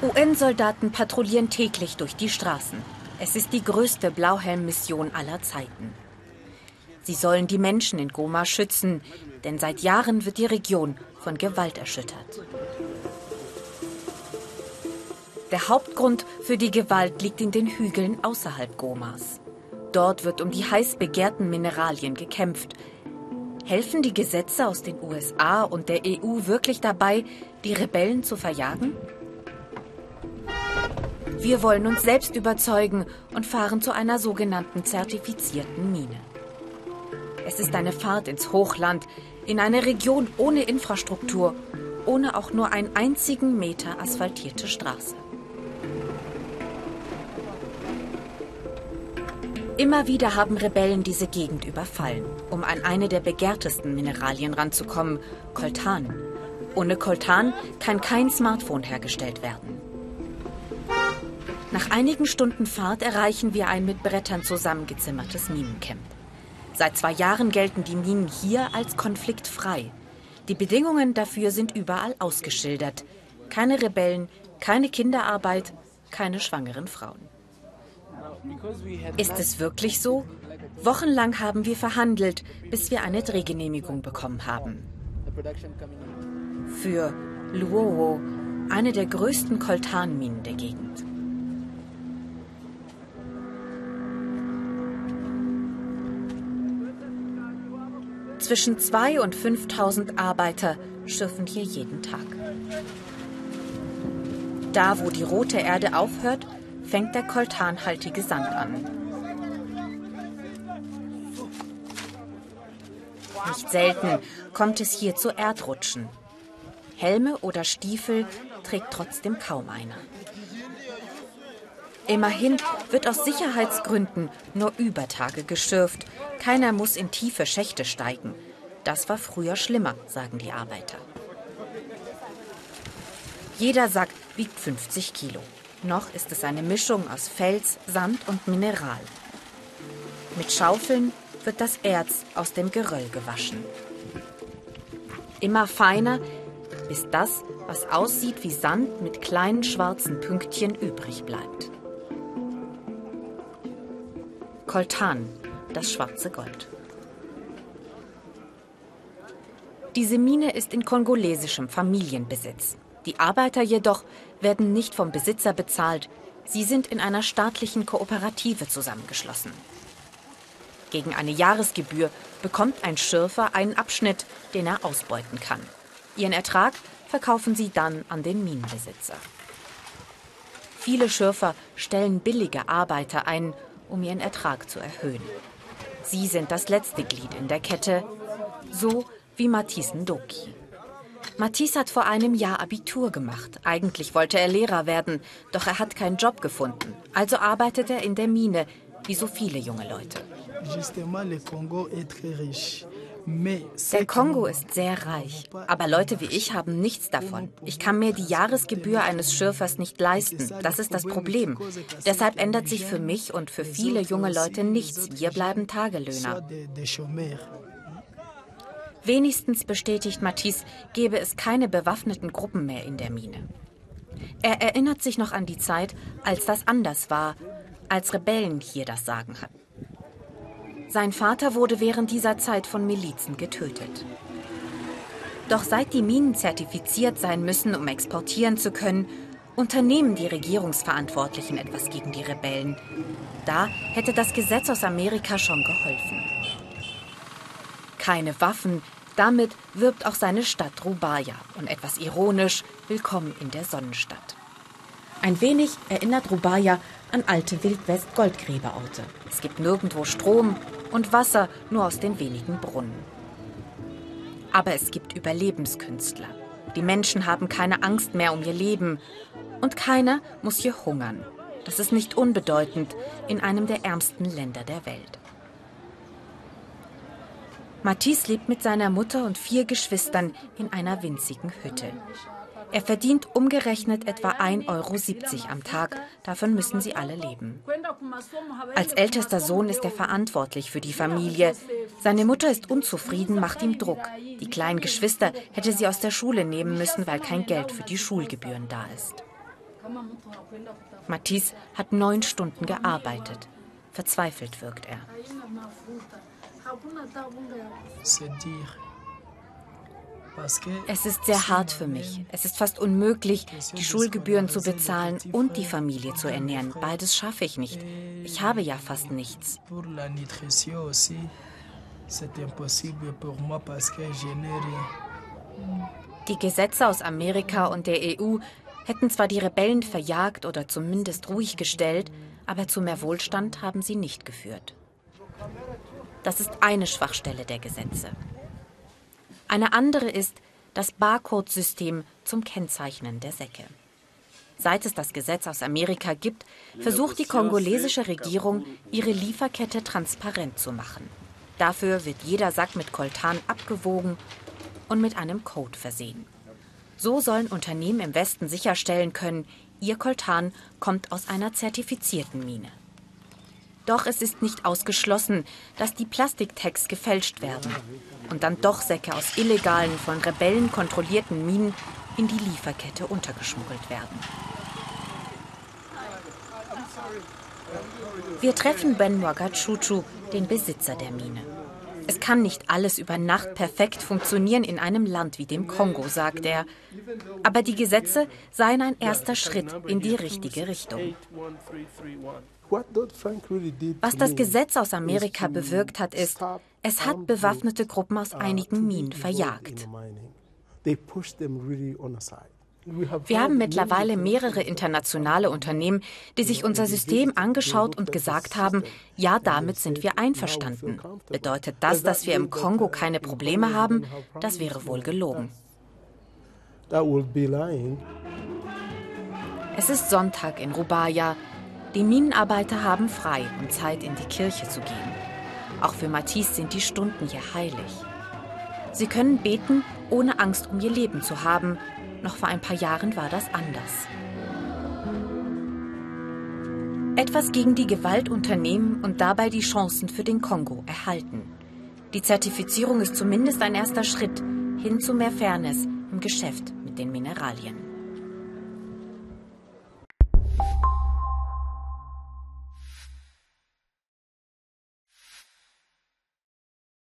UN-Soldaten patrouillieren täglich durch die Straßen. Es ist die größte Blauhelm-Mission aller Zeiten. Sie sollen die Menschen in Goma schützen, denn seit Jahren wird die Region von Gewalt erschüttert. Der Hauptgrund für die Gewalt liegt in den Hügeln außerhalb Gomas. Dort wird um die heiß begehrten Mineralien gekämpft. Helfen die Gesetze aus den USA und der EU wirklich dabei, die Rebellen zu verjagen? Wir wollen uns selbst überzeugen und fahren zu einer sogenannten zertifizierten Mine. Es ist eine Fahrt ins Hochland, in eine Region ohne Infrastruktur, ohne auch nur einen einzigen Meter asphaltierte Straße. Immer wieder haben Rebellen diese Gegend überfallen, um an eine der begehrtesten Mineralien ranzukommen, Coltan. Ohne Coltan kann kein Smartphone hergestellt werden. Nach einigen Stunden Fahrt erreichen wir ein mit Brettern zusammengezimmertes Minencamp. Seit 2 Jahren gelten die Minen hier als konfliktfrei. Die Bedingungen dafür sind überall ausgeschildert. Keine Rebellen, keine Kinderarbeit, keine schwangeren Frauen. Ist es wirklich so? Wochenlang haben wir verhandelt, bis wir eine Drehgenehmigung bekommen haben. Für Luowo, eine der größten Coltanminen der Gegend. Zwischen 2.000 und 5.000 Arbeiter schürfen hier jeden Tag. Da, wo die rote Erde aufhört, fängt der coltanhaltige Sand an. Nicht selten kommt es hier zu Erdrutschen. Helme oder Stiefel trägt trotzdem kaum einer. Immerhin wird aus Sicherheitsgründen nur über Tage geschürft. Keiner muss in tiefe Schächte steigen. Das war früher schlimmer, sagen die Arbeiter. Jeder Sack wiegt 50 Kilo. Noch ist es eine Mischung aus Fels, Sand und Mineral. Mit Schaufeln wird das Erz aus dem Geröll gewaschen. Immer feiner, bis das, was aussieht wie Sand, mit kleinen schwarzen Pünktchen übrig bleibt. Coltan, das schwarze Gold. Diese Mine ist in kongolesischem Familienbesitz. Die Arbeiter jedoch werden nicht vom Besitzer bezahlt. Sie sind in einer staatlichen Kooperative zusammengeschlossen. Gegen eine Jahresgebühr bekommt ein Schürfer einen Abschnitt, den er ausbeuten kann. Ihren Ertrag verkaufen sie dann an den Minenbesitzer. Viele Schürfer stellen billige Arbeiter ein, um ihren Ertrag zu erhöhen. Sie sind das letzte Glied in der Kette, so wie Matisse Ndoki. Matisse hat vor einem Jahr Abitur gemacht. Eigentlich wollte er Lehrer werden, doch er hat keinen Job gefunden. Also arbeitet er in der Mine, wie so viele junge Leute. Der Kongo ist sehr reich, aber Leute wie ich haben nichts davon. Ich kann mir die Jahresgebühr eines Schürfers nicht leisten. Das ist das Problem. Deshalb ändert sich für mich und für viele junge Leute nichts. Wir bleiben Tagelöhner. Wenigstens, bestätigt Matisse, gäbe es keine bewaffneten Gruppen mehr in der Mine. Er erinnert sich noch an die Zeit, als das anders war, als Rebellen hier das Sagen hatten. Sein Vater wurde während dieser Zeit von Milizen getötet. Doch seit die Minen zertifiziert sein müssen, um exportieren zu können, unternehmen die Regierungsverantwortlichen etwas gegen die Rebellen. Da hätte das Gesetz aus Amerika schon geholfen. Keine Waffen, damit wirbt auch seine Stadt Rubaya und etwas ironisch Willkommen in der Sonnenstadt. Ein wenig erinnert Rubaya an alte Wildwest-Goldgräberorte. Es gibt nirgendwo Strom und Wasser, nur aus den wenigen Brunnen. Aber es gibt Überlebenskünstler. Die Menschen haben keine Angst mehr um ihr Leben. Und keiner muss hier hungern. Das ist nicht unbedeutend in einem der ärmsten Länder der Welt. Matisse lebt mit seiner Mutter und 4 Geschwistern in einer winzigen Hütte. Er verdient umgerechnet etwa 1,70 € am Tag. Davon müssen sie alle leben. Als ältester Sohn ist er verantwortlich für die Familie. Seine Mutter ist unzufrieden, macht ihm Druck. Die kleinen Geschwister hätte sie aus der Schule nehmen müssen, weil kein Geld für die Schulgebühren da ist. Matisse hat 9 Stunden gearbeitet. Verzweifelt wirkt er. Es ist sehr hart für mich. Es ist fast unmöglich, die Schulgebühren zu bezahlen und die Familie zu ernähren. Beides schaffe ich nicht. Ich habe ja fast nichts. Die Gesetze aus Amerika und der EU hätten zwar die Rebellen verjagt oder zumindest ruhig gestellt, aber zu mehr Wohlstand haben sie nicht geführt. Das ist eine Schwachstelle der Gesetze. Eine andere ist das Barcode-System zum Kennzeichnen der Säcke. Seit es das Gesetz aus Amerika gibt, versucht die kongolesische Regierung, ihre Lieferkette transparent zu machen. Dafür wird jeder Sack mit Coltan abgewogen und mit einem Code versehen. So sollen Unternehmen im Westen sicherstellen können, ihr Coltan kommt aus einer zertifizierten Mine. Doch es ist nicht ausgeschlossen, dass die Plastiktags gefälscht werden und dann doch Säcke aus illegalen, von Rebellen kontrollierten Minen in die Lieferkette untergeschmuggelt werden. Wir treffen Ben Mwagachuchu, den Besitzer der Mine. Es kann nicht alles über Nacht perfekt funktionieren in einem Land wie dem Kongo, sagt er. Aber die Gesetze seien ein erster Schritt in die richtige Richtung. Was das Gesetz aus Amerika bewirkt hat, ist, es hat bewaffnete Gruppen aus einigen Minen verjagt. Wir haben mittlerweile mehrere internationale Unternehmen, die sich unser System angeschaut und gesagt haben, ja, damit sind wir einverstanden. Bedeutet das, dass wir im Kongo keine Probleme haben? Das wäre wohl gelogen. Es ist Sonntag in Rubaya. Die Minenarbeiter haben frei und Zeit, in die Kirche zu gehen. Auch für Matisse sind die Stunden hier heilig. Sie können beten, ohne Angst um ihr Leben zu haben. Noch vor ein paar Jahren war das anders. Etwas gegen die Gewalt unternehmen und dabei die Chancen für den Kongo erhalten. Die Zertifizierung ist zumindest ein erster Schritt hin zu mehr Fairness im Geschäft mit den Mineralien.